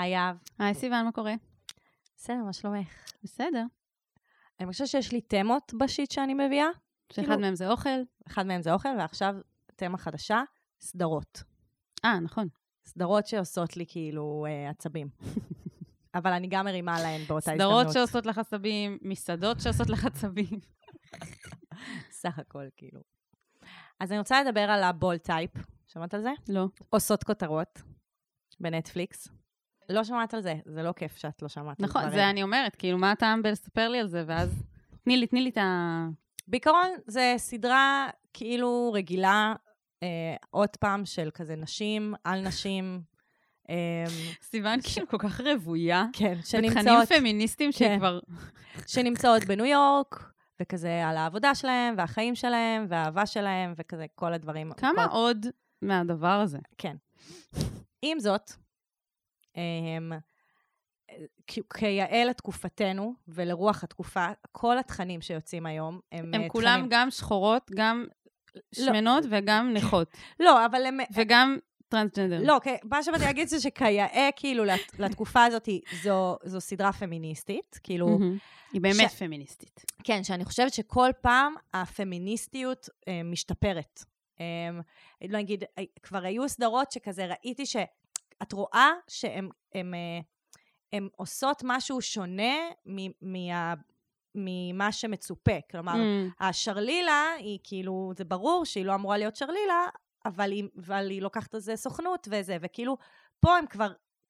היי אב. היי סיוון, מה קורה? בסדר, מה שלומך? בסדר. אני חושבת שיש לי תמות בשיט שאני מביאה. שאחד מהם זה אוכל. אחד מהם זה אוכל, ועכשיו תמה חדשה, סדרות. נכון. סדרות שעושות לי כאילו עצבים. אבל אני גם מרימה להן באותה הזדמנות. סדרות שעושות לך עצבים, מסעדות שעושות לך עצבים. סך הכל כאילו. אז אני רוצה לדבר על הבול טייפ. שמעת על זה? לא. עושות כותרות בנטפליקס. לא שמעת על זה, זה לא כיף שאת לא שמעת. נכון, זה אני אומרת, כאילו מה אתה מספר לי על זה, ואז תני לי את ה... בעיקרון זה סדרה כאילו רגילה, עוד פעם של כזה נשים, על נשים. סיוון כאילו כל כך רבויה. כן, שנמצאות... בתכנים פמיניסטים שכבר... שנמצאות בניו יורק, וכזה על העבודה שלהם, והחיים שלהם, והאהבה שלהם, וכזה כל הדברים. כמה עוד מהדבר הזה? כן. עם זאת... כיאה לתקופתנו ולרוח התקופה, כל התכנים שיוצאים היום הם כולם גם שחורות, גם שמנות וגם נכות. לא, אבל הם... וגם טרנסג'נדר. לא, מה שבאתי להגיד זה שכיאה כאילו לתקופה הזאת זו סדרה פמיניסטית, כאילו... היא באמת פמיניסטית. כן, שאני חושבת שכל פעם הפמיניסטיות משתפרת. לא נגיד, כבר היו סדרות שכזה ראיתי ש... את רואה שהן עושות משהו שונה ממה שמצופה. כלומר, השרלילה היא כאילו, זה ברור שהיא לא אמורה להיות שרלילה, אבל היא לוקחת איזה סוכנות וזה, וכאילו, פה הם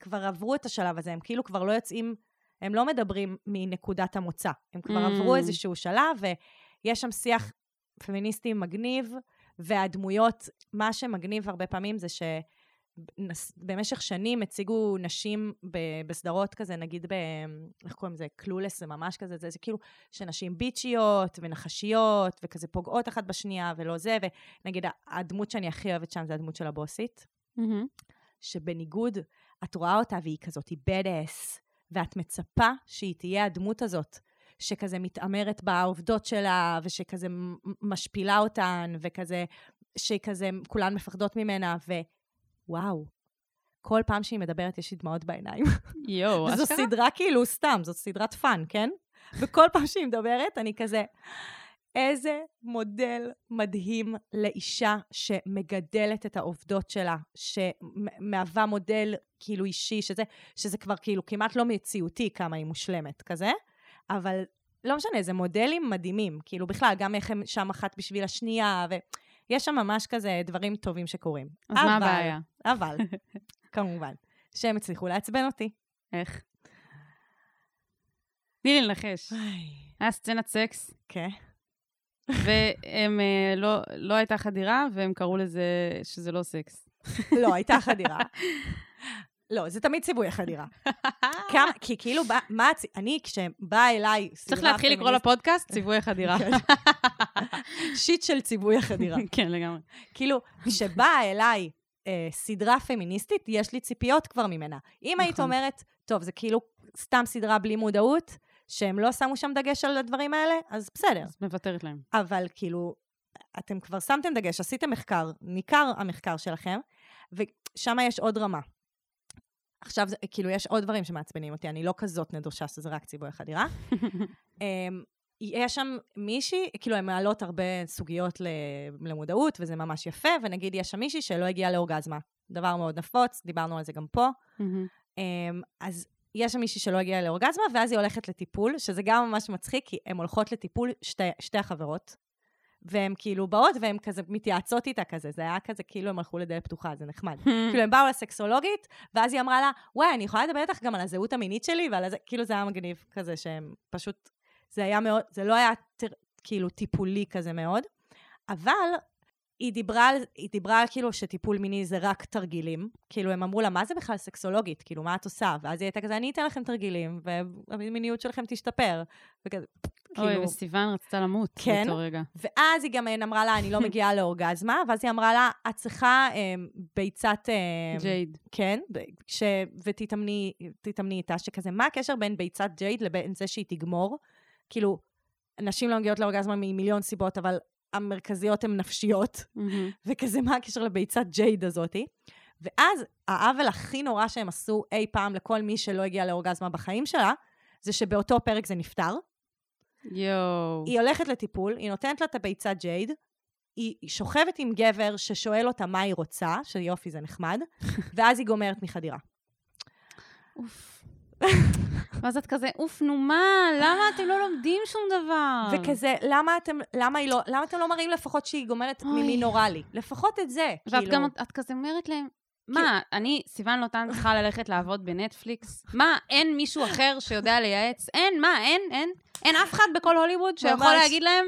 כבר עברו את השלב הזה, הם כאילו כבר לא יוצאים, הם לא מדברים מנקודת המוצא. הם כבר עברו איזשהו שלב, ויש שם שיח פמיניסטי מגניב, והדמויות, מה שמגניב הרבה פעמים זה ש... במשך שנים הציגו נשים בסדרות כזה, נגיד איך קוראים זה? קלולס, זה ממש כזה, זה כאילו שנשים ביצ'יות ונחשיות וכזה פוגעות אחת בשנייה ולא זה, ונגיד הדמות שאני הכי אוהבת שם זה הדמות של הבוסית, שבניגוד את רואה אותה והיא כזאת, היא בדאס, ואת מצפה שהיא תהיה הדמות הזאת, שכזה מתאמרת בעובדות שלה ושכזה משפילה אותן וכזה, שכזה כולן מפחדות ממנה וואו, כל פעם שהיא מדברת יש לי דמעות בעיניים. יואו, זו סדרה כאילו סתם, זו סדרת פאן, כן? וכל פעם שהיא מדברת, אני כזה, איזה מודל מדהים לאישה שמגדלת את העובדות שלה, שמהווה מודל כאילו אישי, שזה כבר כאילו כמעט לא מציאותי כמה היא מושלמת כזה, אבל לא משנה, זה מודלים מדהימים, כאילו בכלל, גם איך הם שם אחת בשביל השנייה, יש שם ממש כזה דברים טובים שקורים. אז מה הבעיה? אבל, כמובן, שהם הצליחו לעצבן אותי. איך? תני לי לנחש. היה סצנת סקס. כן. והם לא הייתה חדירה, והם קראו לזה שזה לא סקס. לא, הייתה חדירה. לא, זה תמיד ציווי החדירה. כי כאילו, אני כשבאה אליי... צריך להתחיל לקרוא לפודקאסט, ציווי החדירה. שיט של ציווי החדירה. כן, לגמרי. כאילו, כשבאה אליי סדרה פמיניסטית, יש לי ציפיות כבר ממנה. אם היית אומרת, טוב, זה כאילו סתם סדרה בלי מודעות, שהם לא שמו שם דגש על הדברים האלה, אז בסדר. אז מבטרת להם. אבל כאילו, אתם כבר שמתם דגש, עשיתם מחקר, ניכר המחקר שלכם, ושם יש עוד רמה. עכשיו, כאילו, יש עוד דברים שמעצבנים אותי, אני לא כזאת נדושה, זה רק ציבוי חדירה. יש שם מישהי, כאילו, הן מעלות הרבה סוגיות למודעות, וזה ממש יפה, ונגיד, יש שם מישהי שלא הגיעה לאורגזמה. דבר מאוד נפוץ, דיברנו על זה גם פה. אז יש שם מישהי שלא הגיעה לאורגזמה, ואז היא הולכת לטיפול, שזה גם ממש מצחיק, כי הן הולכות לטיפול שתי החברות, והן כאילו באות, והן כזה מתייעצות איתה כזה, זה היה כזה, כאילו הם הלכו לדלת פתוחה, זה נחמד. כאילו הם באו לסקסולוגית, ואז היא אמרה לה, וואי, אני יכולה לדבר איתך גם על הזהות המינית שלי, ועל זה, כאילו זה היה מגניב כזה, שהם פשוט, זה היה מאוד, זה לא היה כאילו טיפולי כזה מאוד, אבל היא דיברה כאילו שטיפול מיני זה רק תרגילים, כאילו הם אמרו לה, מה זה בכלל סקסולוגית? כאילו, מה את עושה? ואז היא הייתה כזה, אני אתן לכם תרגילים, והמיניות שלכם תשתפר. וכזה, כאילו... אוי, וסיוון רצתה למות. כן. בתור רגע. ואז היא גם אמרה לה, אני לא מגיעה לאורגזמה, ואז היא אמרה לה, את צריכה ביצת... ג'ייד. כן, ותתאמני איתה, שכזה, מה הקשר בין ביצת ג'ייד לבין זה שהיא תגמור? כאילו, נשים לא מגיעות לאורגזמה ממיליון סיבות, אבל המרכזיות הן נפשיות, וכזה מה הקשר לביצת ג'ייד הזאתי, ואז העוול הכי נורא שהם עשו אי פעם לכל מי שלא הגיע לאורגזמה בחיים שלה, זה שבאותו פרק זה נפטר. יו. היא הולכת לטיפול, היא נותנת לה את הביצה ג'ייד, היא שוכבת עם גבר ששואל אותה מה היא רוצה, שיופי זה נחמד, ואז היא גומרת מחדירה. אוף. ואז את כזה, אוף נו מה, למה אתם לא לומדים שום דבר? וכזה, למה אתם לא מראים לפחות שהיא גומרת ממי נורא לי? לפחות את זה. ואת גם, את כזה אומרת להם, מה, אני, סיוון לוטן צריכה ללכת לעבוד בנטפליקס? מה, אין מישהו אחר שיודע לייעץ? אין, מה, אין? אין אף אחד בכל הוליווד שיכול להגיד להם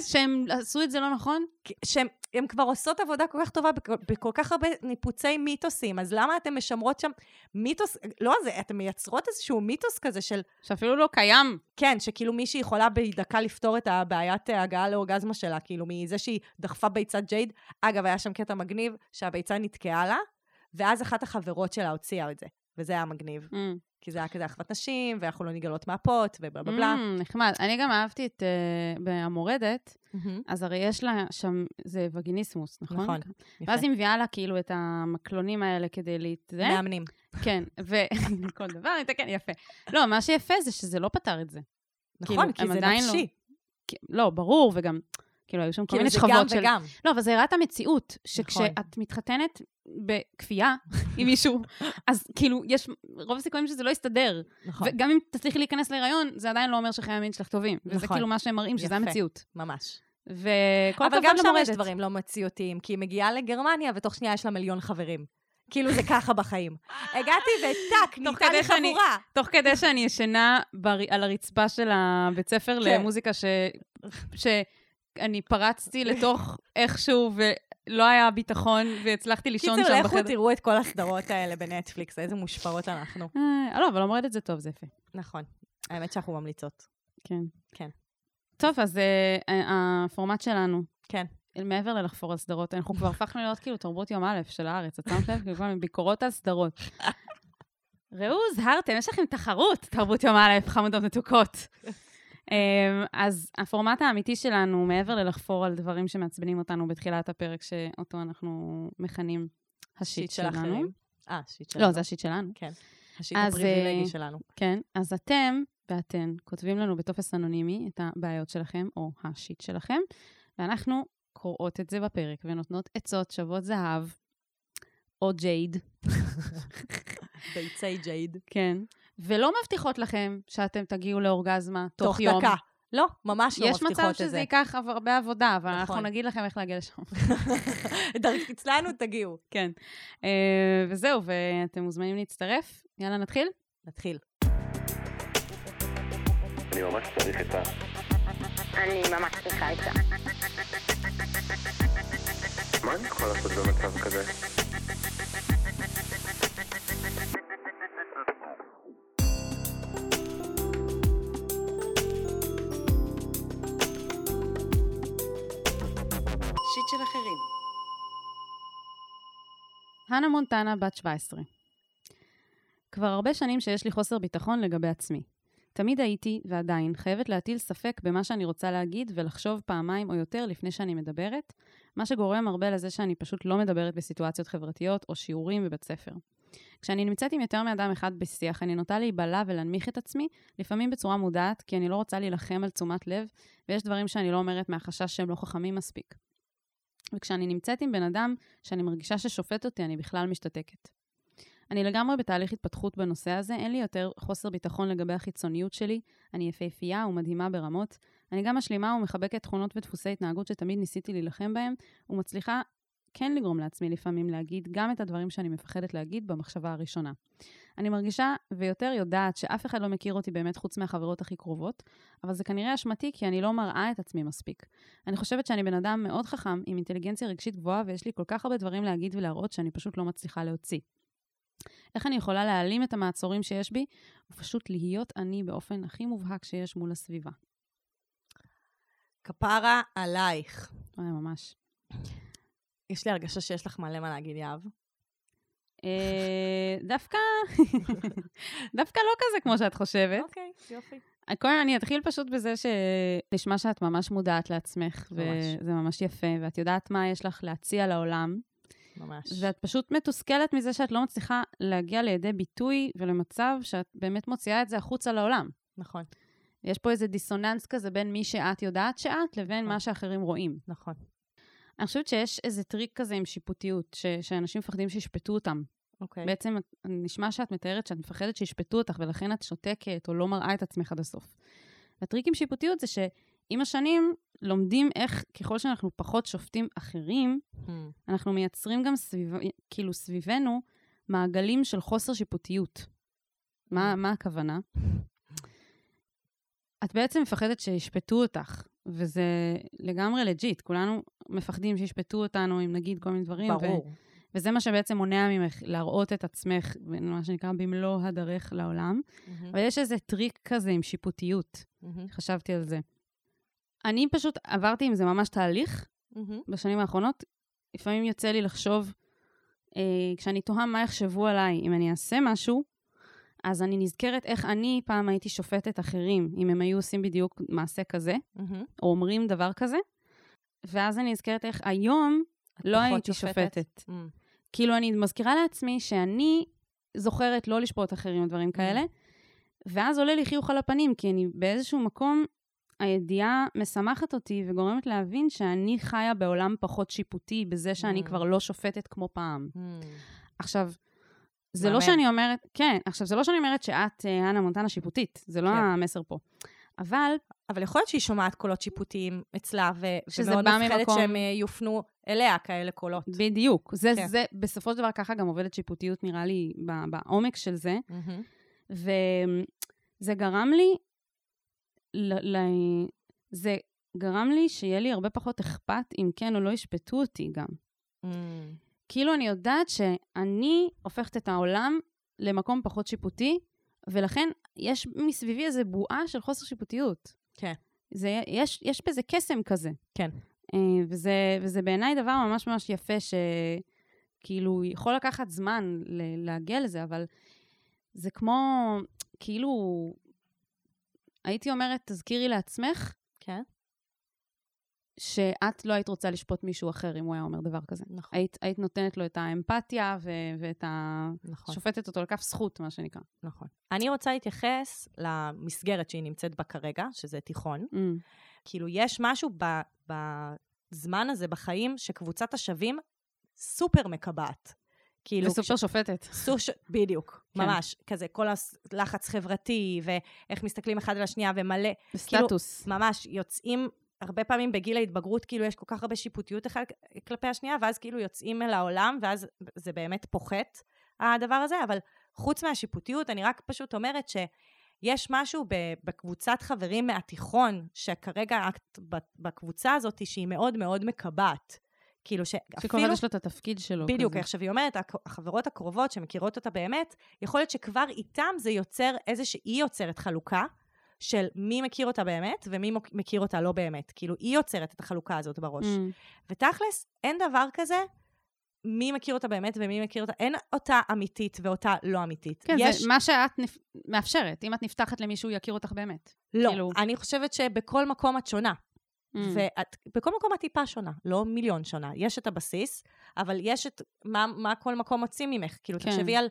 שהם עשו את זה לא נכון? שהם כבר עושות עבודה כל כך טובה בכל כך הרבה ניפוצי מיתוסים, אז למה אתם משמרות שם מיתוס, לא זה, אתם מייצרות איזשהו מיתוס כזה של... שאפילו לא קיים. כן, שכאילו מישהי יכולה בדקה לפתור את הבעיית ההגעה לאורגזמה שלה, כאילו מזה שהיא דחפה ביצת ג'ייד, אגב, היה שם קטע מגניב שהביצה נתקעה לה, ואז אחת החברות שלה הוציאה את זה, וזה היה מגניב. כי זה היה כזה אחוות נשים, ואנחנו לא נגלות מהפות, ובלבלבלה. נחמד. אני גם אהבתי את המורדת, אז הרי יש לה שם, זה וגיניסמוס, נכון? נכון. ואז היא מביאה לה כאילו את המקלונים האלה כדי להתדע. מאמנים. כן, וכל דבר, כן, יפה. לא, מה שיפה זה שזה לא פתר את זה. נכון, כי זה נפשי. לא, ברור, וגם... כאילו, היו שם כל מיני שכבות של... לא, אבל זה הראה את המציאות, שכשאת מתחתנת בכפייה עם מישהו, אז כאילו, יש רוב הסיכויים שזה לא יסתדר. וגם אם תצליחי להיכנס להיריון, זה עדיין לא אומר שחיי המין שלך טובים. וזה כאילו מה שהם מראים, שזה המציאות. ממש. אבל גם שם יש דברים לא מציאותיים, כי היא מגיעה לגרמניה, ותוך שנייה יש לה 1,000,000 חברים. כאילו זה ככה בחיים. הגעתי וטק, ניתן לחבורה. תוך כדי שאני ישנה על הרצפה של הבית ספר למוזיקה אני פרצתי לתוך איכשהו, ולא היה ביטחון, והצלחתי לישון שם בחדר. קיצור, לכו תראו את כל הסדרות האלה בנטפליקס, איזה מושפעות אנחנו. לא, אבל אמרת את זה טוב, זה יפה. נכון. האמת שאנחנו ממליצות. כן. כן. טוב, אז הפורמט שלנו. כן. מעבר ללחפור על סדרות, אנחנו כבר הפכנו להיות כאילו תרבות יום א' של הארץ, את שמת לב? כאילו כבר מביקורות על סדרות. ראו, זהרתם, יש לכם תחרות, תרבות יום א', חמודות מתוקות. אז הפורמט האמיתי שלנו, מעבר ללחפור על דברים שמעצבנים אותנו בתחילת הפרק שאותו אנחנו מכנים השיט שלנו. השיט שלנו. לא, זה השיט שלנו. כן. השיט הפריבילגי שלנו. כן. אז אתם ואתן כותבים לנו בטופס אנונימי את הבעיות שלכם, או השיט שלכם, ואנחנו קוראות את זה בפרק ונותנות עצות שוות זהב, או ג'ייד. ביצי ג'ייד. כן. ולא מבטיחות לכם שאתם תגיעו לאורגזמה תוך יום. תוך דקה. לא, ממש לא מבטיחות את זה. יש מצב שזה ייקח הרבה עבודה, אבל אנחנו נגיד לכם איך להגיע לשם. דרך אצלנו תגיעו. כן. וזהו, ואתם מוזמנים להצטרף. יאללה, נתחיל? נתחיל. אני ממש צריך את זה. אני ממש צריכה את זה. מה אני יכול לעשות במצב כזה? של אחרים. הנה מונטנה בת 17. כבר הרבה שנים שיש לי חוסר ביטחון לגבי עצמי. תמיד הייתי ועדיין חייבת להטיל ספק במה שאני רוצה להגיד ולחשוב פעמיים או יותר לפני שאני מדברת, מה שגורם הרבה לזה שאני פשוט לא מדברת בסיטואציות חברתיות או שיעורים בבית ספר. כשאני נמצאת עם יותר מאדם אחד בשיח, אני נוטה להיבלע ולהנמיך את עצמי, לפעמים בצורה מודעת, כי אני לא רוצה להילחם על תשומת לב, ויש דברים שאני לא אומרת מהחשש שהם לא חכמים מספיק. וכשאני נמצאת עם בן אדם שאני מרגישה ששופט אותי, אני בכלל משתתקת. אני לגמרי בתהליך התפתחות בנושא הזה, אין לי יותר חוסר ביטחון לגבי החיצוניות שלי, אני יפהפייה ומדהימה ברמות, אני גם משלימה ומחבקת תכונות ודפוסי התנהגות שתמיד ניסיתי להילחם בהם, ומצליחה כן לגרום לעצמי לפעמים להגיד גם את הדברים שאני מפחדת להגיד במחשבה הראשונה. אני מרגישה ויותר יודעת שאף אחד לא מכיר אותי באמת חוץ מהחברות הכי קרובות, אבל זה כנראה אשמתי כי אני לא מראה את עצמי מספיק. אני חושבת שאני בן אדם מאוד חכם, עם אינטליגנציה רגשית גבוהה, ויש לי כל כך הרבה דברים להגיד ולהראות שאני פשוט לא מצליחה להוציא. איך אני יכולה להעלים את המעצורים שיש בי, ופשוט להיות אני באופן הכי מובהק שיש מול הסביבה? כפרה עלייך. ממש. יש לי הרגשה שיש לך מלא מה להגיד, יאב. דווקא לא כזה כמו שאת חושבת. אוקיי, יופי. אני אתחיל פשוט בזה שנשמע שאת ממש מודעת לעצמך, וזה ממש יפה, ואת יודעת מה יש לך להציע לעולם, ממש. ואת פשוט מתוסכלת מזה שאת לא מצליחה להגיע לידי ביטוי ולמצב שאת באמת מוציאה את זה החוצה לעולם. נכון. יש פה איזה דיסוננס כזה בין מי שאת יודעת שאת לבין נכון. מה שאחרים רואים. נכון. אני חושבת שיש איזה טריק כזה עם שיפוטיות, שאנשים מפחדים שישפטו אותם. אוקיי. בעצם נשמע שאת מתארת שאת מפחדת שישפטו אותך, ולכן את שותקת או לא מראה את עצמך עד הסוף. הטריק עם שיפוטיות זה שעם השנים לומדים איך, ככל שאנחנו פחות שופטים אחרים, אנחנו מייצרים גם סביבנו מעגלים של חוסר שיפוטיות. מה הכוונה? את בעצם מפחדת שישפטו אותך, וזה לגמרי לג'יט. כולנו מפחדים שישפטו אותנו, אם נגיד כל מיני דברים. ברור. וזה מה שבעצם מונע ממך, להראות את עצמך, מה שנקרא, במלוא הדרך לעולם. אבל יש איזה טריק כזה עם שיפוטיות. חשבתי על זה. אני פשוט עברתי עם זה ממש תהליך, בשנים האחרונות. לפעמים יוצא לי לחשוב, כשאני תוהה מה יחשבו עליי, אם אני אעשה משהו, אז אני נזכרת איך אני פעם הייתי שופטת אחרים, אם הם היו עושים בדיוק מעשה כזה, או אומרים דבר כזה, ואז אני נזכרת איך היום לא הייתי שופטת. כאילו אני מזכירה לעצמי שאני זוכרת לא לשפוט אחרים או דברים כאלה, ואז עולה לי חיוך על הפנים, כי אני באיזשהו מקום, הידיעה משמחת אותי וגורמת להבין שאני חיה בעולם פחות שיפוטי, בזה שאני כבר לא שופטת כמו פעם. עכשיו, זה לא שאני אומרת, כן, עכשיו זה לא שאני אומרת שאת, הנה מונטנה, שיפוטית, זה לא המסר פה. אבל יכול להיות שהיא שומעת קולות שיפוטיים אצלה, ומאוד מפחדת שהם יופנו אליה כאלה קולות. בדיוק. זה בסופו של דבר ככה גם עובדת שיפוטיות, נראה לי, בעומק של זה. וזה גרם לי, זה גרם לי שיהיה לי הרבה פחות אכפת אם כן או לא ישפטו אותי גם. כאילו אני יודעת שאני הופכת את העולם למקום פחות שיפוטי, ולכן יש מסביבי איזו בועה של חוסר שיפוטיות. כן. יש בזה קסם כזה. כן. וזה בעיניי דבר ממש ממש יפה, שכאילו יכול לקחת זמן להגיע לזה, אבל זה כמו, כאילו, הייתי אומרת, תזכירי לעצמך, כן. שאת לא היית רוצה לשפוט מישהו אחר אם הוא היה אומר דבר כזה. נכון. היית נותנת לו את האמפתיה ואת ה... נכון. שופטת אותו לכף זכות, מה שנקרא. נכון. אני רוצה להתייחס למסגרת שהיא נמצאת בה כרגע, שזה תיכון. כאילו, יש משהו בזמן הזה בחיים שקבוצת השווים סופר מקבעת. כאילו, וסופר שופטת. בדיוק, ממש. כזה, כל הלחץ חברתי, ואיך מסתכלים אחד על השנייה, ומלא... סטטוס. כאילו, ממש יוצאים... הרבה פעמים בגיל ההתבגרות, כאילו יש כל כך הרבה שיפוטיות אחד כלפי השנייה, ואז כאילו יוצאים אל העולם, ואז זה באמת פוחת, הדבר הזה. אבל חוץ מהשיפוטיות, אני רק פשוט אומרת שיש משהו בקבוצת חברים מהתיכון, שכרגע בקבוצה הזאת, שהיא מאוד מאוד מקבעת. כאילו שכל אחד יש לו את התפקיד שלו. בדיוק, עכשיו היא אומרת, החברות הקרובות שמכירות אותה באמת, יכול להיות שכבר איתם זה יוצר איזושהי יוצרת חלוקה, של מי מכיר אותה באמת, ומי מכיר אותה לא באמת. כאילו, היא יוצרת את החלוקה הזאת בראש. ותכלס, אין דבר כזה, מי מכיר אותה באמת ומי מכיר אותה, אין אותה אמיתית ואותה לא אמיתית. כן, יש... זה מה שאת מאפשרת, אם את נפתחת למישהו יכיר אותך באמת. לא, כאילו... אני חושבת שבכל מקום את שונה. ובכל מקום את טיפה שונה, לא מיליון שונה. יש את הבסיס, אבל יש את מה כל מקום מוצאים ממך. כאילו, כן. תחשבי על...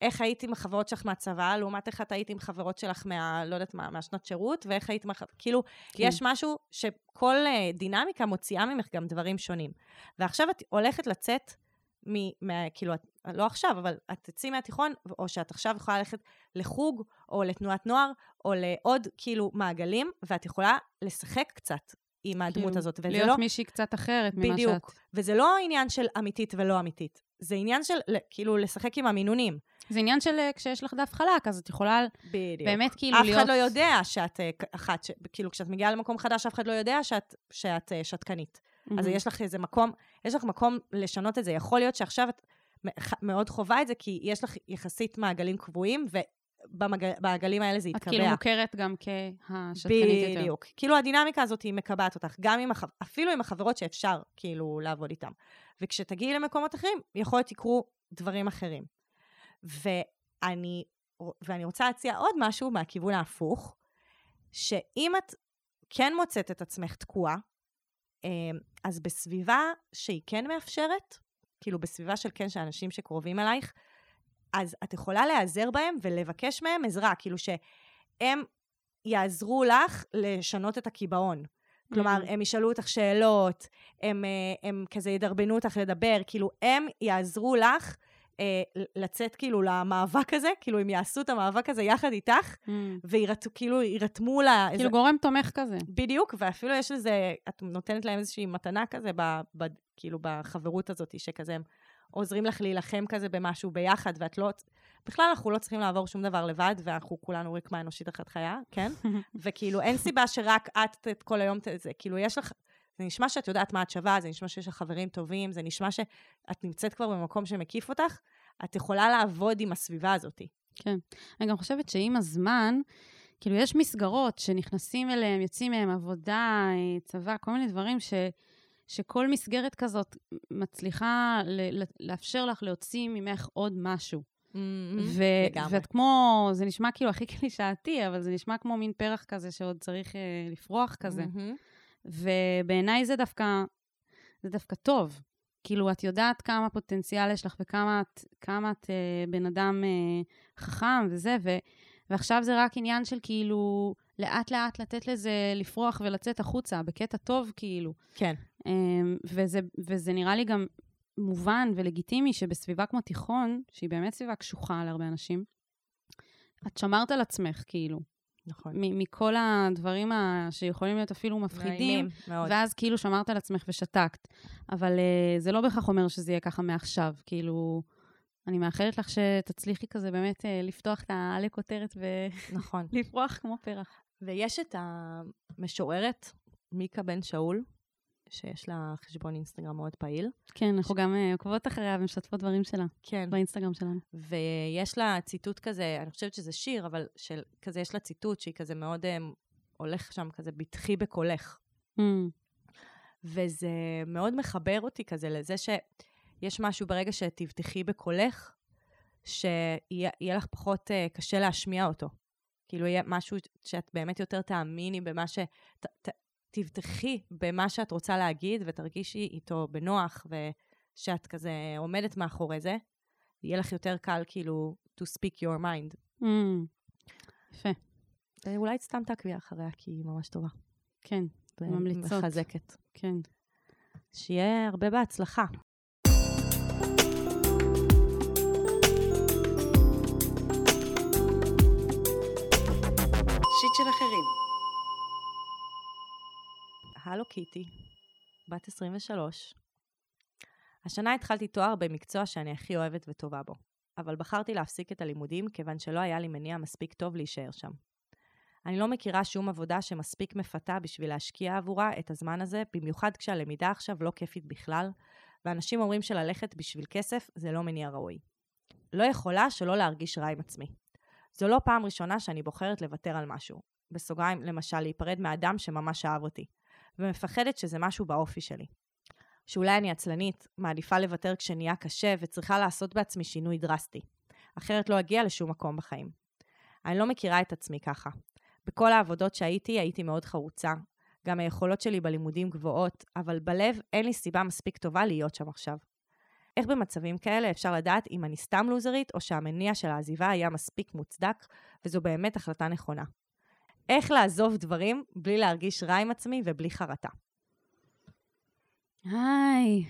איך הייתי עם החברות שלך מהצבא, לעומת איך את הייתי עם חברות שלך מה, לא יודעת מה, מהשנות שירות, ואיך הייתי עם החברות, כאילו, כן. יש משהו שכל דינמיקה מוציאה ממך גם דברים שונים. ועכשיו את הולכת לצאת, כאילו, לא עכשיו, אבל את תצאי מהתיכון, או שאת עכשיו יכולה ללכת לחוג, או לתנועת נוער, או לעוד כאילו מעגלים, ואת יכולה לשחק קצת. עם הדמות הזאת. להיות מישהי קצת אחרת ממה שאת. בדיוק. וזה לא עניין של אמיתית ולא אמיתית. זה עניין של, כאילו, לשחק עם המינונים. זה עניין של כשיש לך דף חלק, אז את יכולה באמת כאילו להיות... אף אחד לא יודע שאת אחת, כאילו, כשאת מגיעה למקום חדש, אף אחד לא יודע שאת שתקנית. אז יש לך איזה מקום, יש לך מקום לשנות את זה. יכול להיות שעכשיו את מאוד חובה את זה, כי יש לך יחסית מעגלים קבועים, במעגלים האלה זה יתקבע. את כאילו מוכרת גם כהשתקנית יותר. בדיוק. כאילו הדינמיקה הזאת היא מקבעת אותך, גם אפילו עם החברות שאפשר כאילו לעבוד איתן. וכשתגיעי למקומות אחרים, יכול להיות יקרו דברים אחרים. ואני רוצה להציע עוד משהו מהכיוון ההפוך, שאם את כן מוצאת את עצמך תקועה, אז בסביבה שהיא כן מאפשרת, כאילו בסביבה של כן, שאנשים שקרובים אלייך, אז את יכולה להיעזר בהם ולבקש מהם עזרה, כאילו שהם יעזרו לך לשנות את הקיבעון. כלומר, הם ישאלו אותך שאלות, הם כזה ידרבנו אותך לדבר, כאילו הם יעזרו לך לצאת כאילו למאבק הזה, כאילו הם יעשו את המאבק הזה יחד איתך, וכאילו ירתמו לה... כאילו גורם תומך כזה. בדיוק, ואפילו יש לזה, את נותנת להם איזושהי מתנה כזה, כאילו בחברות הזאת, שכזה הם עוזרים לך להילחם כזה במשהו ביחד, ואת לא... בכלל אנחנו לא צריכים לעבור שום דבר לבד, ואנחנו כולנו רקמה אנושית אחת חיה, כן? וכאילו אין סיבה שרק את כל היום, זה כאילו יש לך... זה נשמע שאת יודעת מה את שווה, זה נשמע שיש לך חברים טובים, זה נשמע שאת נמצאת כבר במקום שמקיף אותך, את יכולה לעבוד עם הסביבה הזאת. כן. אני גם חושבת שעם הזמן, כאילו יש מסגרות שנכנסים אליהם, יוצאים מהם עבודה, צבא, כל מיני דברים שכל מסגרת כזאת מצליחה לאפשר לך להוציא ממך עוד משהו. ואת כמו, זה נשמע כאילו הכי קלישאתי, אבל זה נשמע כמו מין פרח כזה שעוד צריך לפרוח כזה. ובעיניי זה דווקא טוב. כאילו, את יודעת כמה פוטנציאל יש לך, וכמה את בן אדם חכם וזה, ועכשיו זה רק עניין של כאילו, לאט לאט לתת לזה לפרוח ולצאת החוצה, בקטע טוב כאילו. כן. וזה נראה לי גם מובן ולגיטימי שבסביבה כמו תיכון, שהיא באמת סביבה קשוחה על הרבה אנשים, את שמרת על עצמך כאילו. נכון. מכל הדברים שיכולים להיות אפילו מפחידים, ואז כאילו שמרת על עצמך ושתקת. אבל זה לא בהכרח אומר שזה יהיה ככה מעכשיו, כאילו, אני מאחלת לך שתצליחי כזה באמת לפתוח את העלי כותרת ולפרוח כמו פרח. ויש את המשוררת, מיקה בן שאול, שיש לה חשבון אינסטגרם מאוד פעיל. כן, אנחנו גם עוקבות אחריה ומשתפות דברים שלה. כן. באינסטגרם שלנו. ויש לה ציטוט כזה, אני חושבת שזה שיר, אבל של, כזה יש לה ציטוט שהיא כזה מאוד הולך שם כזה בטחי בקולך. וזה מאוד מחבר אותי כזה לזה שיש משהו ברגע שתבטחי בקולך, שיהיה לך פחות קשה להשמיע אותו. כאילו יהיה משהו שאת באמת יותר תאמיני במה ש... תבטחי במה שאת רוצה להגיד, ותרגישי איתו בנוח, ושאת כזה עומדת מאחורי זה, יהיה לך יותר קל כאילו, to speak your mind. יפה. אולי סתם תעקבי אחריה, כי היא ממש טובה. כן, ממליצות. ומחזקת. כן. שיהיה הרבה בהצלחה. שיט של אחרים. הלו קיטי, בת 23. השנה התחלתי תואר במקצוע שאני הכי אוהבת וטובה בו, אבל בחרתי להפסיק את הלימודים כיוון שלא היה לי מניע מספיק טוב להישאר שם. אני לא מכירה שום עבודה שמספיק מפתה בשביל להשקיע עבורה את הזמן הזה, במיוחד כשהלמידה עכשיו לא כיפית בכלל, ואנשים אומרים שללכת בשביל כסף זה לא מניע ראוי. לא יכולה שלא להרגיש רע עם עצמי. זו לא פעם ראשונה שאני בוחרת לוותר על משהו. בסוגריים, למשל, להיפרד מאדם שממש אהב אותי. ומפחדת שזה משהו באופי שלי. שאולי אני עצלנית, מעדיפה לוותר כשנהיה קשה, וצריכה לעשות בעצמי שינוי דרסטי. אחרת לא אגיע לשום מקום בחיים. אני לא מכירה את עצמי ככה. בכל העבודות שהייתי, הייתי מאוד חרוצה. גם היכולות שלי בלימודים גבוהות, אבל בלב אין לי סיבה מספיק טובה להיות שם עכשיו. איך במצבים כאלה אפשר לדעת אם אני סתם לוזרית, או שהמניע של העזיבה היה מספיק מוצדק, וזו באמת החלטה נכונה. איך לעזוב דברים בלי להרגיש רע עם עצמי ובלי חרטה. היי,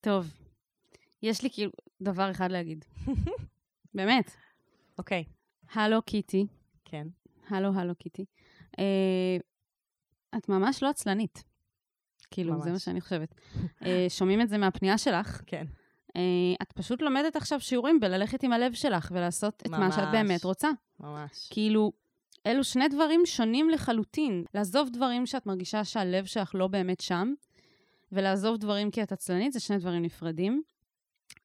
טוב. יש לי כאילו דבר אחד להגיד. באמת. אוקיי. הלו קיטי. כן. הלו קיטי. את ממש לא עצלנית. כאילו, זה מה שאני חושבת. שומעים את זה מהפנייה שלך. כן. את פשוט לומדת עכשיו שיעורים בללכת עם הלב שלך ולעשות את מה שאת באמת רוצה. ממש. כאילו... אלו שני דברים שונים לחלוטין. לעזוב דברים שאת מרגישה שהלב שלך לא באמת שם, ולעזוב דברים כי את עצלנית, זה שני דברים נפרדים.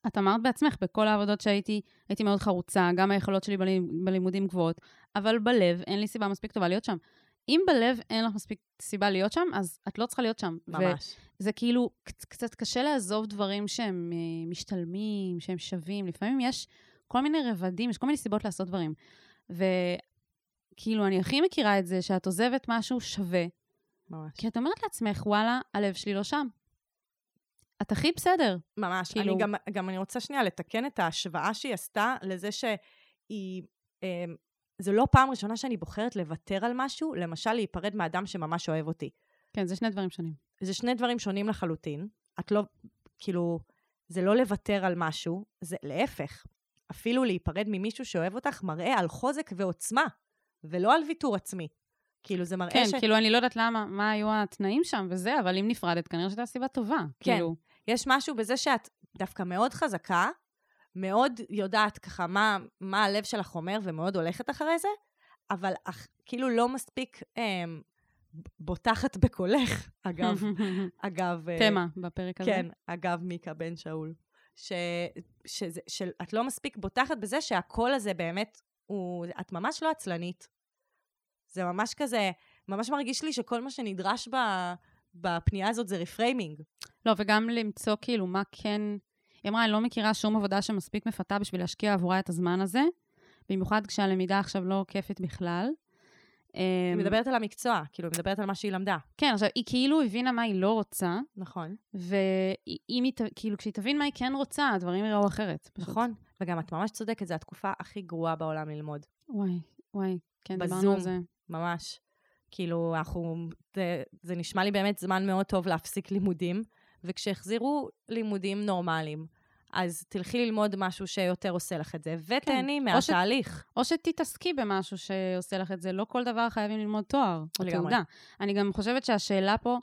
את אמרת בעצמך, בכל העבודות שהייתי מאוד חרוצה, גם היכולות שלי בלימודים גבוהות, אבל בלב אין לי סיבה מספיק טובה להיות שם. אם בלב אין לך מספיק סיבה להיות שם, אז את לא צריכה להיות שם. ממש. וזה כאילו קצת קשה לעזוב דברים שהם משתלמים, שהם שווים. לפעמים יש כל מיני רבדים, יש כל מיני סיבות לעשות דברים. כאילו, אני הכי מכירה את זה, שאת עוזבת משהו שווה. ממש. כי את אומרת לעצמך, וואלה, הלב שלי לא שם. את הכי בסדר. ממש, כאילו... אני גם אני רוצה שנייה לתקן את ההשוואה שהיא עשתה לזה שהיא... זו לא פעם ראשונה שאני בוחרת לוותר על משהו, למשל להיפרד מאדם שממש אוהב אותי. כן, זה שני דברים שונים. זה שני דברים שונים לחלוטין. את לא, כאילו, זה לא לוותר על משהו, זה להפך. אפילו להיפרד ממישהו שאוהב אותך מראה על חוזק ועוצמה, ולא על ויתור עצמי. כאילו זה מראה כן, ש... כן, כאילו אני לא יודעת למה, מה היו התנאים שם וזה, אבל אם נפרדת, כנראה שאתה סיבה טובה. כן, כאילו... יש משהו בזה שאת דווקא מאוד חזקה, מאוד יודעת ככה מה הלב שלך אומר, ומאוד הולכת אחרי זה, אבל כאילו לא מספיק בוטחת בקולך, אגב. תמה בפרק הזה. כן, אגב מיקה בן שאול. שאת לא מספיק בוטחת בזה שהקול הזה באמת, את ממש לא עצלנית. זה ממש כזה, ממש מרגיש לי שכל מה שנדרש בפנייה הזאת זה רפריימינג. לא, וגם למצוא כאילו מה כן... היא אמרה, אני לא מכירה שום עבודה שמספיק מפתה בשביל להשקיע עבורה את הזמן הזה, במיוחד כשהלמידה עכשיו לא כיפת בכלל. היא מדברת על המקצוע, כאילו, היא מדברת על מה שהיא למדה. כן, עכשיו, היא כאילו הבינה מה היא לא רוצה. נכון. והיא, כאילו, כשהיא תבין מה היא כן רוצה, הדברים יראו אחרת. פשוט. נכון. וגם את ממש צודקת, זו התקופה הכי גרועה בעולם ללמוד. וואי, כן, דיברנו על זה. בזום, ממש. כאילו, זה נשמע לי באמת זמן מאוד טוב להפסיק לימודים. וכשהחזירו לימודים נורמליים, אז תלכי ללמוד משהו שיותר עושה לך את זה, ותהני מהתהליך. או שתתעסקי במשהו שעושה לך את זה, לא כל דבר חייבים ללמוד תואר, או תעודה. אני גם חושבת שהשאלה פה,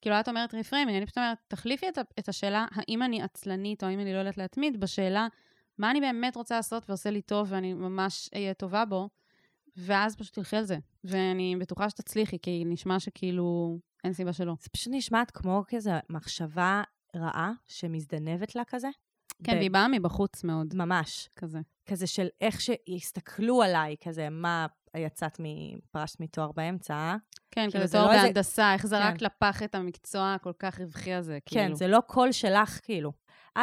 כאילו את אומרת רפריימינג, אני פשוט אומרת, תחליפי את השאלה, האם אני עצלנית, או האם אני לא יודעת להתמיד, בשאלה, מה אני באמת רוצה לעשות, ועושה לי טוב, ואני ממש אהיה טובה בו, ואז פשוט תלכי על זה. ואני בטוחה שתצליחי, כי נשמע שכאילו... אין סיבה שלא. זה פשוט נשמעת כמו כזה מחשבה רעה שמזדנבת לה כזה. כן, והיא באה מבחוץ מאוד. ממש. כזה. כזה של איך שהסתכלו עליי, כזה מה יצאת מפרשת מתואר באמצע. כן, כאילו תואר בהנדסה, איך זרק לפח את המקצוע הכל כך רווחי הזה. כן, זה לא קול שלך כאילו.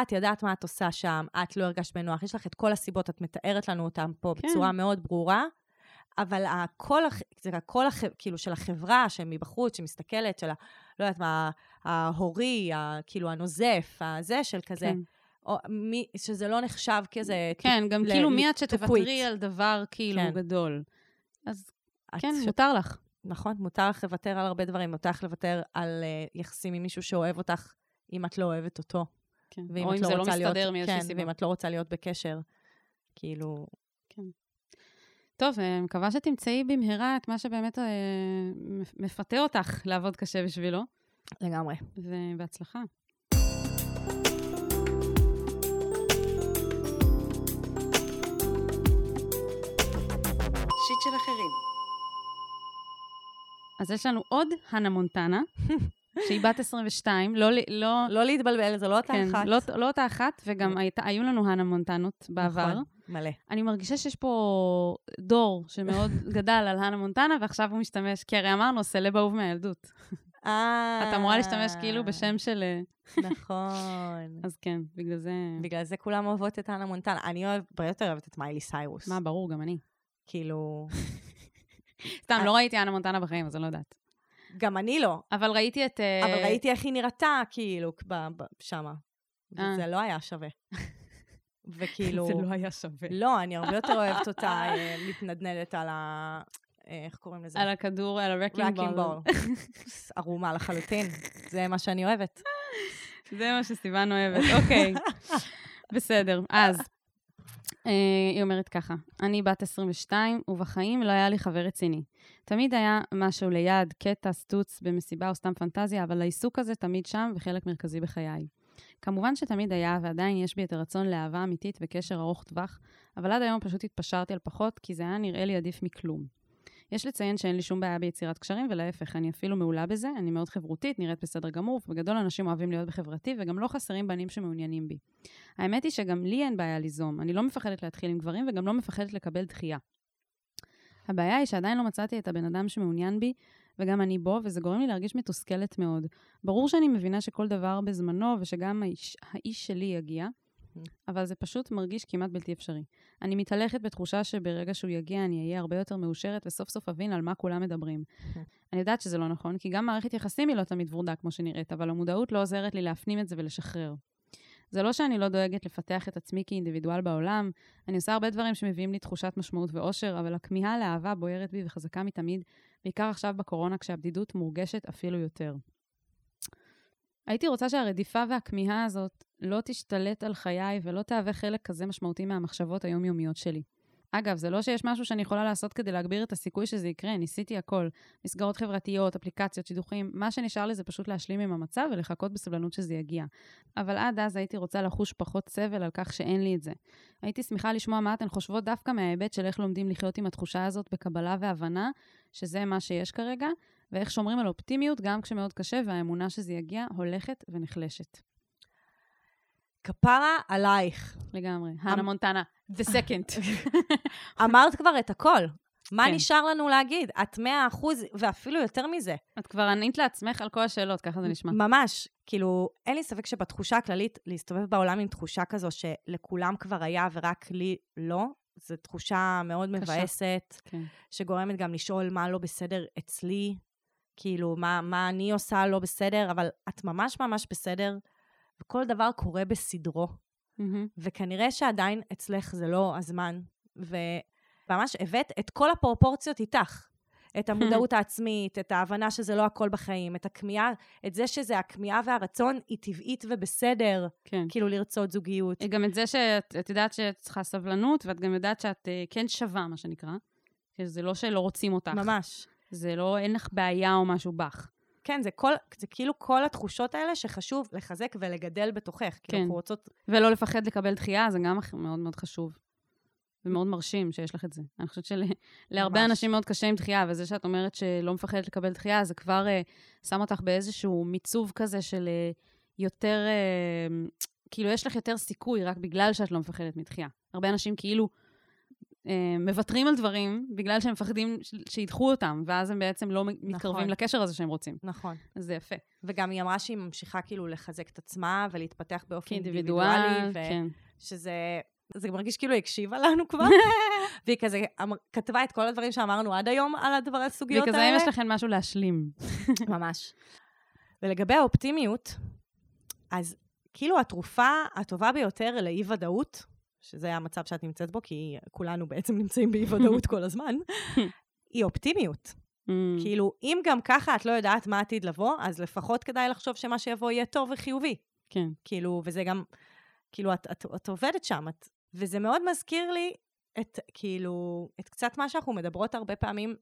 את יודעת מה את עושה שם, את לא הרגשת בנוח, יש לך את כל הסיבות, את מתארת לנו אותם פה בצורה מאוד ברורה. אבל הכל כאילו של החברה שמבחוץ, שמסתכלת, של לא יודעת מה, ההורי, כאילו הנוזף, הזה של כזה, שזה לא נחשב כזה... כן, גם כאילו מי את שתוותרי על דבר כאילו גדול. אז כן, מותר לך. נכון, מותר לך לוותר על הרבה דברים, מותר לך לוותר על יחסים עם מישהו שאוהב אותך, אם את לא אוהבת אותו. או אם זה לא מסתדר מאיזושהי סיבה. ואם את לא רוצה להיות בקשר, כאילו... כן. טוב, אני מקווה שתמצאי במהרה את מה שבאמת מפתה אותך לעבוד קשה בשבילו. לגמרי. ובהצלחה. שיט של אחרים. אז יש לנו עוד הנה מונטנה, שהיא בת 22. לא להתבלבל, זו לא אותה אחת. לא אותה אחת, וגם היו לנו הנה מונטנות בעבר. מלא. אני מרגישה שיש פה דור שמאוד גדל על הנה מונטנה, ועכשיו הוא משתמש, כי הרי אמרנו, סלב אהוב מהילדות. אתה אמורה להשתמש כאילו בשם של... נכון. אז כן, בגלל זה... בגלל זה כולם אוהבות את הנה מונטנה. אני יותר אוהבת את מיילי סיירוס. מה, ברור, גם אני. כאילו... סתם, לא ראיתי הנה מונטנה בחיים, אז אני לא יודעת. גם אני לא. אבל ראיתי את... אבל ראיתי איך היא נראתה, כאילו, שמה. זה לא היה שווה. וכאילו... זה לא היה שווה. לא, אני הרבה יותר אוהבת אותה מתנדנדת על ה... איך קוראים לזה? על הכדור, על הרקינג בול. ערומה לחלוטין. זה מה שאני אוהבת. זה מה שסיוון אוהבת, אוקיי. בסדר, אז... היא אומרת ככה, אני בת 22 ובחיים לא היה לי חבר רציני. תמיד היה משהו ליד, קטע, סטוץ, במסיבה או סתם פנטזיה, אבל העיסוק הזה תמיד שם וחלק מרכזי בחיי. כמובן שתמיד היה ועדיין יש בי את הרצון לאהבה אמיתית וקשר ארוך טווח, אבל עד היום פשוט התפשרתי על פחות כי זה היה נראה לי עדיף מכלום. יש לציין שאין לי שום בעיה ביצירת קשרים ולהפך, אני אפילו מעולה בזה, אני מאוד חברותית, נראית בסדר גמור, ובגדול אנשים אוהבים להיות בחברתי וגם לא חסרים בנים שמעוניינים בי. האמת היא שגם לי אין בעיה ליזום, אני לא מפחדת להתחיל עם גברים וגם לא מפחדת לקבל דחייה. הבעיה היא שעדיין לא מצאתי את הבן אדם שמעוניין בי, וגם אני בו, וזה גורם לי להרגיש מתוסכלת מאוד. ברור שאני מבינה שכל דבר בזמנו, ושגם האיש שלי יגיע, אבל זה פשוט מרגיש כמעט בלתי אפשרי. אני מתהלכת בתחושה שברגע שהוא יגיע אני אהיה הרבה יותר מאושרת, וסוף סוף אבין על מה כולם מדברים. אני יודעת שזה לא נכון, כי גם מערכת יחסים היא לא תמיד ורודה כמו שנראית, אבל המודעות לא עוזרת לי להפנים את זה ולשחרר. זה לא שאני לא דואגת לפתח את עצמי כאינדיבידואל בעולם, אני עושה הרבה דברים שמביאים לי תחושת משמעות ואושר, אבל הכמיהה לאהבה בוערת בי וחזקה מתמיד, בעיקר עכשיו בקורונה כשהבדידות מורגשת אפילו יותר. הייתי רוצה שהרדיפה והכמיהה הזאת לא תשתלט על חיי ולא תהווה חלק כזה משמעותי מהמחשבות היומיומיות שלי. אגב, זה לא שיש משהו שאני יכולה לעשות כדי להגביר את הסיכוי שזה יקרה, ניסיתי הכל. מסגרות חברתיות, אפליקציות, שידוכים, מה שנשאר לי זה פשוט להשלים עם המצב ולחכות בסבלנות שזה יגיע. אבל עד אז הייתי רוצה לחוש פחות סבל על כך שאין לי את זה. הייתי שמחה לשמוע מה אתן חושבות דווקא מההיבט של איך לומדים לחיות עם התחושה הזאת בקבלה והבנה, שזה מה שיש כרגע, ואיך שומרים על אופטימיות גם כשמאוד קשה, והאמונה שזה יגיע הולכת ונחלשת. כפרה עלייך. לגמרי. הנה מונטנה, the second. אמרת כבר את הכל. מה נשאר לנו להגיד? את 100% ואפילו יותר מזה. את כבר ענית לעצמך על כל השאלות, ככה זה נשמע. ממש. כאילו, אין לי ספק שבתחושה הכללית, להסתובב בעולם עם תחושה כזו שלכולם כבר היה ורק לי לא, זו תחושה מאוד מבאסת, שגורמת גם לשאול מה לא בסדר אצלי, כאילו, מה אני עושה לא בסדר, אבל את ממש ממש בסדר, וכל דבר קורה בסדרו. וכנראה שעדיין אצלך זה לא הזמן. וממש הבאת את כל הפרופורציות איתך. את המודעות העצמית, את ההבנה שזה לא הכל בחיים, את הכמיהה, את זה שזה הכמיהה והרצון היא טבעית ובסדר, כאילו לרצות זוגיות. גם את זה שאת יודעת שאת צריכה סבלנות, ואת גם יודעת שאת כן שווה, מה שנקרא. זה לא שלא רוצים אותך. ממש. זה לא, אין לך בעיה או משהו בך. כן, זה כאילו כל התחושות האלה שחשוב לחזק ולגדל בתוכך. כן. ולא לפחד לקבל דחייה, זה גם מאוד מאוד חשוב. ומאוד מרשים שיש לך את זה. אני חושבת שלהרבה אנשים מאוד קשה עם דחייה, וזה שאת אומרת שלא מפחדת לקבל דחייה, זה כבר שם אותך באיזשהו מיצוב כזה של יותר, כאילו יש לך יותר סיכוי רק בגלל שאת לא מפחדת מדחייה. הרבה אנשים כאילו מבטרים על דברים בגלל שהם מפחדים שידחו אותם, ואז הם בעצם לא מתקרבים לקשר הזה שהם רוצים. נכון. אז זה יפה. וגם היא אמרה שהיא ממשיכה כאילו לחזק את עצמה ולהתפתח באופן אינדיבידואלי, שזה... זה מרגיש כאילו הקשיבה לנו כבר, והיא כזה כתבה את כל הדברים שאמרנו עד היום על הדבר הסוגיות האלה. וכזה אם יש לכם משהו להשלים. ממש. ולגבי האופטימיות, אז כאילו התרופה הטובה ביותר לאי ודאות, שזה המצב שאת נמצאת בו, כי כולנו בעצם נמצאים באי ודאות כל הזמן, היא אופטימיות. כאילו, אם גם ככה את לא יודעת מה עתיד לבוא, אז לפחות כדאי לחשוב שמה שיבוא יהיה טוב וחיובי. כן. כאילו, וזה גם, כאילו, את עובדת שם, וזה מאוד מזכיר לי את, כאילו, את קצת מה שאנחנו מדברות הרבה פעמים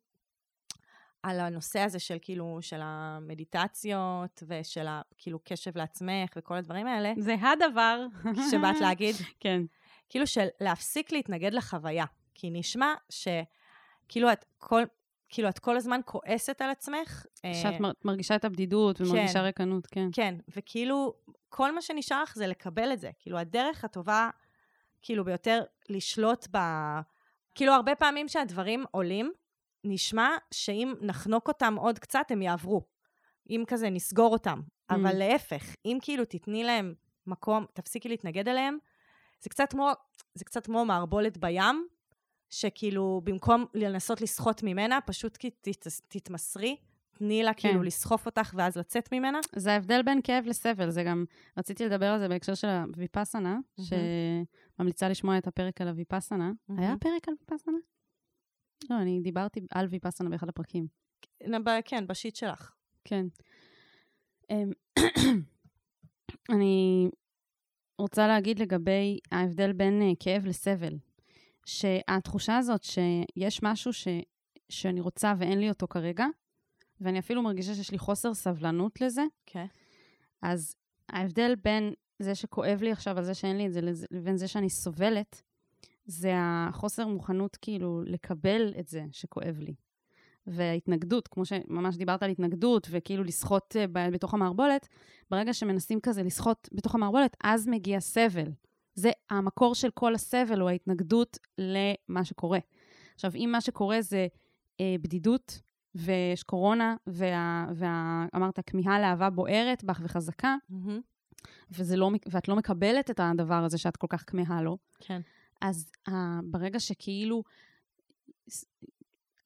על הנושא הזה של, כאילו, של המדיטציות ושל, כאילו, קשב לעצמך וכל הדברים האלה. זה הדבר. שבאת להגיד. כן. כאילו, של להפסיק להתנגד לחוויה. כי נשמע שכאילו את כל הזמן כועסת על עצמך. שאת מרגישה את הבדידות ומרגישה ריקנות, כן. כן, וכאילו, כל מה שנשאר לך זה לקבל את זה. כאילו, הדרך הטובה... כאילו ביותר לשלוט ב... כאילו הרבה פעמים שהדברים עולים, נשמע שאם נחנוק אותם עוד קצת, הם יעברו. אם כזה נסגור אותם. אבל להפך, אם כאילו תתני להם מקום, תפסיקי להתנגד אליהם, זה קצת כמו מערבולת בים, שכאילו במקום לנסות לסחוט ממנה, פשוט תתמסרי, תני לה כאילו לסחוף אותך ואז לצאת ממנה. זה ההבדל בין כאב לסבל, זה גם, רציתי לדבר על זה בהקשר של הוויפאסנה, ממליצה לשמוע את הפרק על הוויפאסנה. היה פרק על ויפאסנה? לא, אני דיברתי על ויפאסנה באחד הפרקים. כן, בשיט שלך. כן. אני רוצה להגיד לגבי ההבדל בין כאב לסבל, שהתחושה הזאת שיש משהו שאני רוצה ואין לי אותו כרגע, ואני אפילו מרגישה שיש לי חוסר סבלנות לזה. כן. אז ההבדל בין זה שכואב לי עכשיו על זה שאין לי את זה, לבין זה שאני סובלת, זה החוסר מוכנות כאילו לקבל את זה שכואב לי. וההתנגדות, כמו שממש דיברת על התנגדות, וכאילו לשחות בתוך המערבולת, ברגע שמנסים כזה לשחות בתוך המערבולת, אז מגיע סבל. זה המקור של כל הסבל, הוא ההתנגדות למה שקורה. עכשיו, אם מה שקורה זה בדידות, ויש קורונה, ואמרת, כמיהה לאהבה בוערת בך וחזקה, ואת לא מקבלת את הדבר הזה שאת כל כך כמהה לו. כן. אז ברגע שכאילו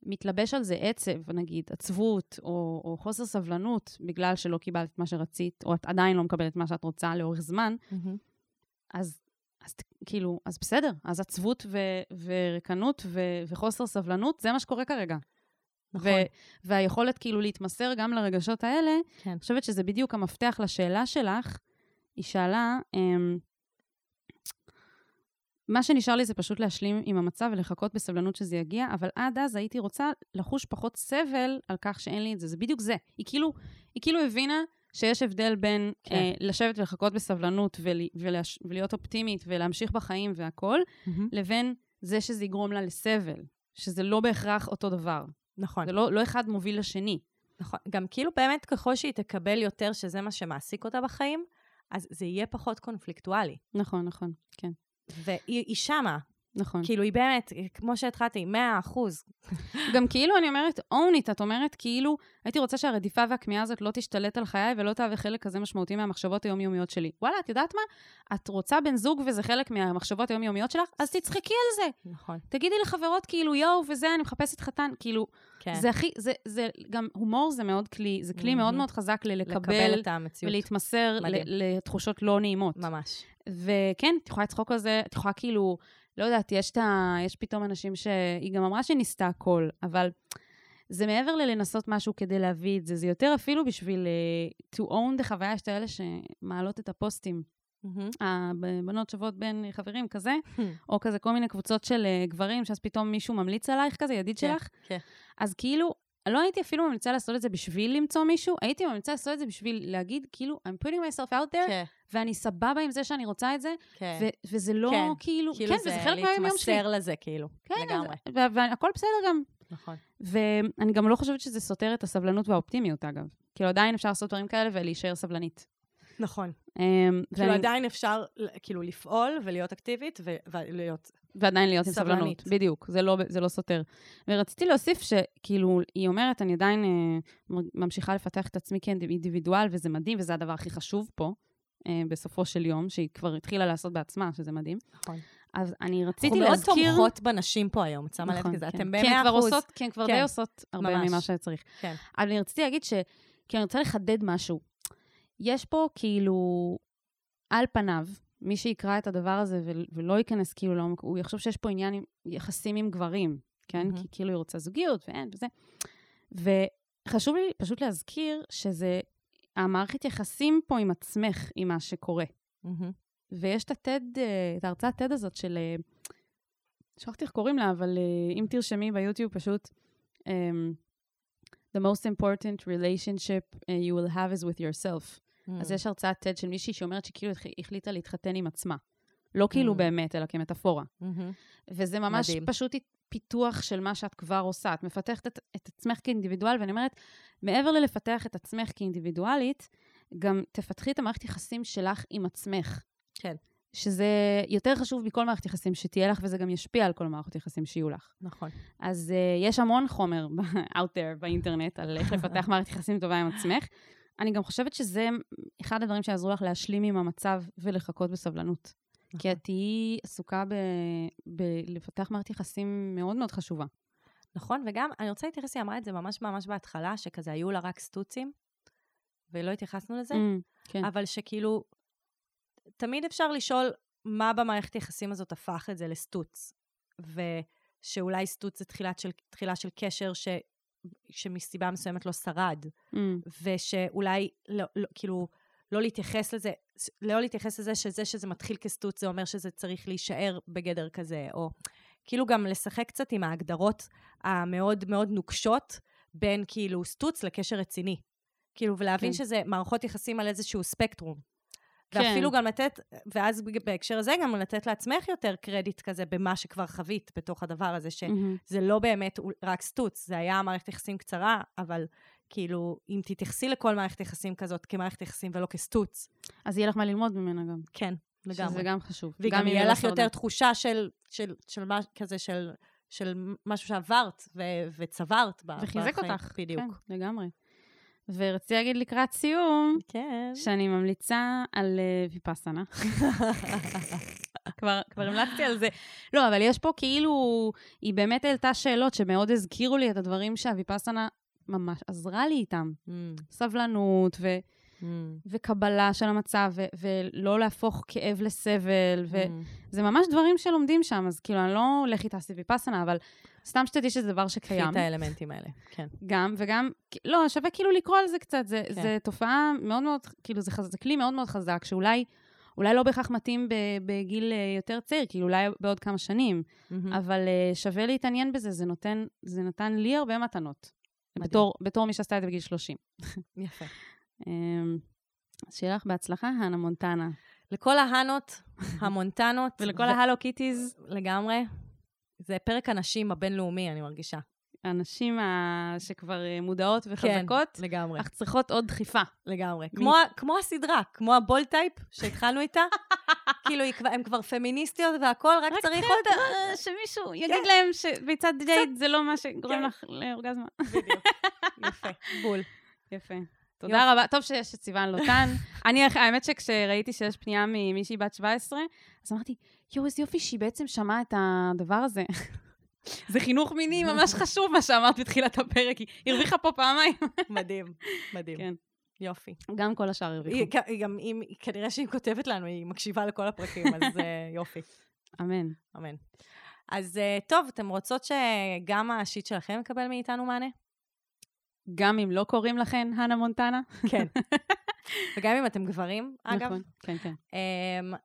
מתלבש על זה עצב, נגיד, עצבות, או חוסר סבלנות, בגלל שלא קיבלת מה שרצית, או את עדיין לא מקבלת מה שאת רוצה לאורך זמן, אז כאילו, אז בסדר, אז עצבות וריקנות וחוסר סבלנות, זה מה שקורה כרגע. נכון. והיכולת כאילו להתמסר גם לרגשות האלה, אני חושבת שזה בדיוק המפתח לשאלה שלך. היא שאלה, מה שנשאר לי זה פשוט להשלים עם המצב ולחכות בסבלנות שזה יגיע, אבל עד אז הייתי רוצה לחוש פחות סבל על כך שאין לי את זה. זה בדיוק זה. היא כאילו הבינה שיש הבדל בין לשבת ולחכות בסבלנות ולהיות אופטימית ולהמשיך בחיים והכל, לבין זה שזה יגרום לה לסבל, שזה לא בהכרח אותו דבר. נכון. זה לא אחד מוביל לשני. נכון. גם כאילו באמת ככל שהיא תקבל יותר שזה מה שמעסיק אותה בחיים, אז זה יהיה פחות קונפליקטואלי. נכון, נכון, כן. והיא שמה. נכון. כאילו היא באמת, כמו שהתחלתי, 100%. גם כאילו אני אומרת, אונית, את אומרת, כאילו, הייתי רוצה שהרדיפה והכמיהה הזאת לא תשתלט על חיי, ולא תהווה חלק כזה משמעותי מהמחשבות היומיומיות שלי. וואלה, את יודעת מה? את רוצה בן זוג וזה חלק מהמחשבות היומיומיות שלך, אז תצחקי על זה. נכון. תגידי לחברות, כאילו, יואו, וזה, אני מחפשת חתן, כאילו, זה הכי, זה גם, הומור זה מאוד כלי, זה כלי מאוד מאוד חזק לקבל את המציאות. ולהתמסר לתחושות לא נעימות. ממש. וכן, את יכולה לצחוק על זה, את יכולה כאילו, לא יודעת, יש פתאום אנשים שהיא גם אמרה שניסתה הכל, אבל זה מעבר לנסות משהו כדי להביא את זה, זה יותר אפילו בשביל to own the חוויה, יש את האלה שמעלות את הפוסטים, הבנות שוות בין חברים כזה, או כזה כל מיני קבוצות של גברים, שאז פתאום מישהו ממליץ עלייך כזה, ידיד שלך, אז כאילו, לא הייתי אפילו ממליצה לעשות את זה בשביל למצוא מישהו, הייתי ממליצה לעשות את זה בשביל להגיד, כאילו, I'm putting myself out there, ואני סבבה עם זה שאני רוצה את זה, וזה לא כאילו, כן, וזה חלק מהיום שלי. להתמסר לזה, כאילו, לגמרי. והכל בסדר גם. נכון. ואני גם לא חושבת שזה סותר את הסבלנות והאופטימיות, אגב. כאילו, עדיין אפשר לעשות דברים כאלה ולהישאר סבלנית. נכון. כאילו, עדיין אפשר, כאילו, לפעול ולהיות אקטיבית ולהיות ועדיין להיות עם סבלנות, בדיוק, זה לא סותר. ורציתי להוסיף שכאילו, היא אומרת, אני עדיין ממשיכה לפתח את עצמי כאינדיבידואל, וזה מדהים, וזה הדבר הכי חשוב פה, בסופו של יום, שהיא כבר התחילה לעשות בעצמה, שזה מדהים. נכון. אז אני רציתי להזכיר אנחנו מאוד תומכות בנשים פה היום, צמה לב כזה, אתם ב100%. כן, כבר די עושות הרבה ממה שצריך. כן. אבל אני רציתי להגיד כי אני רוצה לחדד משהו. יש פה כאילו, על פניו, מי שיקרא את הדבר הזה ולא ייכנס כאילו לעומק, הוא יחשוב שיש פה עניין עם יחסים עם גברים, כן? כי כאילו היא רוצה זוגיות ואין וזה. וחשוב לי פשוט להזכיר שזה המערכת יחסים פה עם עצמך, עם מה שקורה. ויש את ההרצאה TED הזאת של, שכחתי איך קוראים לה, אבל אם תרשמי ביוטיוב פשוט, the most important relationship you will have is with yourself. אז יש הרצאת TED של מישהי שאומרת שכאילו החליטה להתחתן עם עצמה. לא כאילו באמת, אלא כמטאפורה. וזה ממש פשוט פיתוח של מה שאת כבר עושה. את מפתחת את עצמך כאינדיבידואל, ואני אומרת, מעבר ללפתח את עצמך כאינדיבידואלית, גם תפתחי את המערכת יחסים שלך עם עצמך. כן. שזה יותר חשוב מכל מערכת יחסים שתהיה לך, וזה גם ישפיע על כל מערכת יחסים שיהיו לך. נכון. אז יש המון חומר out there באינטרנט על איך לפתח מערכת יחסים טובה עם עצמך. אני גם חושבת שזה אחד הדברים שיעזרו לך להשלים עם המצב ולחכות בסבלנות. כי את תהיי עסוקה בלפתח מערכת יחסים מאוד מאוד חשובה. נכון, וגם אני רוצה להתייחס, היא אמרה את זה ממש ממש בהתחלה, שכזה היו לה רק סטוצים, ולא התייחסנו לזה, אבל שכאילו, תמיד אפשר לשאול מה במערכת יחסים הזאת הפך את זה לסטוץ, ושאולי סטוץ זה תחילה של קשר שמסיבה מסוימת לא שרד, ושאולי, כאילו, לא להתייחס לזה, שזה מתחיל כסטוץ, זה אומר שזה צריך להישאר בגדר כזה, או כאילו גם לשחק קצת עם ההגדרות המאוד מאוד נוקשות, בין כאילו סטוץ לקשר רציני, כאילו, ולהבין שזה מערכות יחסים על איזשהו ספקטרום, ואפילו גם לתת, ואז בהקשר הזה גם לתת לעצמך יותר קרדיט כזה במה שכבר חווית בתוך הדבר הזה, שזה לא באמת רק סטוץ, זה היה מערכת יחסים קצרה, אבל כאילו, אם תתייחסי לכל מערכת יחסים כזאת כמערכת יחסים ולא כסטוץ. אז יהיה לך מה ללמוד ממנה גם. כן, לגמרי. שזה גם חשוב. וגם יהיה לך יותר תחושה של מה כזה, של משהו שעברת וצברת בחיים. וחיזק אותך. בדיוק. לגמרי. ורציתי להגיד לקראת סיום, כן. שאני ממליצה על ויפאסנה. כבר המלצתי על זה. לא, אבל יש פה כאילו, היא באמת העלתה שאלות שמאוד הזכירו לי את הדברים שהויפאסנה ממש עזרה לי איתם. סבלנות וקבלה של המצב, ולא להפוך כאב לסבל, וזה ממש דברים שלומדים שם, אז כאילו אני לא הולכת תעשי ויפאסנה, אבל סתם שתדעי שזה דבר שקיים. את האלמנטים האלה, כן. גם, וגם, לא, שווה כאילו לקרוא על זה קצת, זה תופעה מאוד מאוד, כאילו זה כלי מאוד מאוד חזק, שאולי לא בהכרח מתאים בגיל יותר צעיר, כאילו אולי בעוד כמה שנים, אבל שווה להתעניין בזה, זה נתן לי הרבה מתנות, בתור מי שעשתה את זה בגיל 30. יפה. אז שיהיה לך בהצלחה, הנה מונטנה. לכל ההנות, המונטנות, ולכל ההלו קיטיז לגמרי. זה פרק הנשים הבינלאומי, אני מרגישה. הנשים שכבר מודעות וחזקות. כן, לגמרי. אך צריכות עוד דחיפה. לגמרי. כמו הסדרה, כמו הבול טייפ שהתחלנו איתה. כאילו, הן כבר פמיניסטיות והכל, רק צריך עוד... שמישהו יגיד להם שביצת דייט זה לא מה שגורם לך לאורגזמה. בדיוק. יפה. בול. יפה. תודה רבה. טוב שיש את סיוון לוטן. האמת שכשראיתי שיש פנייה ממישהי בת 17, אז אמרתי, יו, איזה יופי שהיא בעצם שמעה את הדבר הזה. זה חינוך מיני ממש חשוב מה שאמרת בתחילת הפרק. היא הרוויחה פה פעמיים. מדהים, מדהים. כן. יופי. גם כל השאר הרוויחו. כנראה שהיא כותבת לנו, היא מקשיבה לכל הפרקים, אז יופי. אמן. אמן. אז טוב, אתם רוצות שגם השיט שלכם יקבל מאיתנו מענה? גם אם לא קוראים לכן הנה מונטנה. כן. וגם אם אתם גברים, אגב. נכון, כן, כן.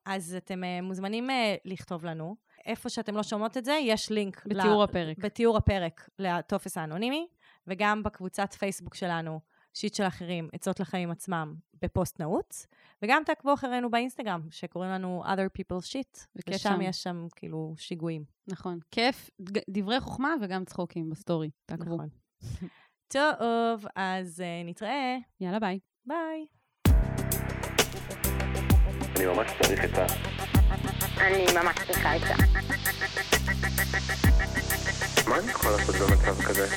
אז אתם מוזמנים לכתוב לנו. איפה שאתם לא שומעות את זה, יש לינק. בתיאור הפרק. בתיאור הפרק לטופס האנונימי, וגם בקבוצת פייסבוק שלנו, שיט של אחרים, עצות לחיים עצמם, בפוסט נעוץ. וגם תעקבו אחרינו באינסטגרם, שקוראים לנו other people's shit, ושם יש שם כאילו שיגועים. נכון. כיף, דברי חוכמה וגם צחוקים בסטורי. תעקבו. נכון. טוב, אז נתראה. יאללה, ביי. ביי. אני ממש צריך את זה. אני ממש צריכה את זה. מה אני יכולה לעשות במצב כזה?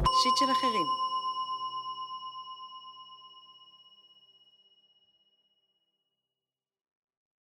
שיט של אחרים.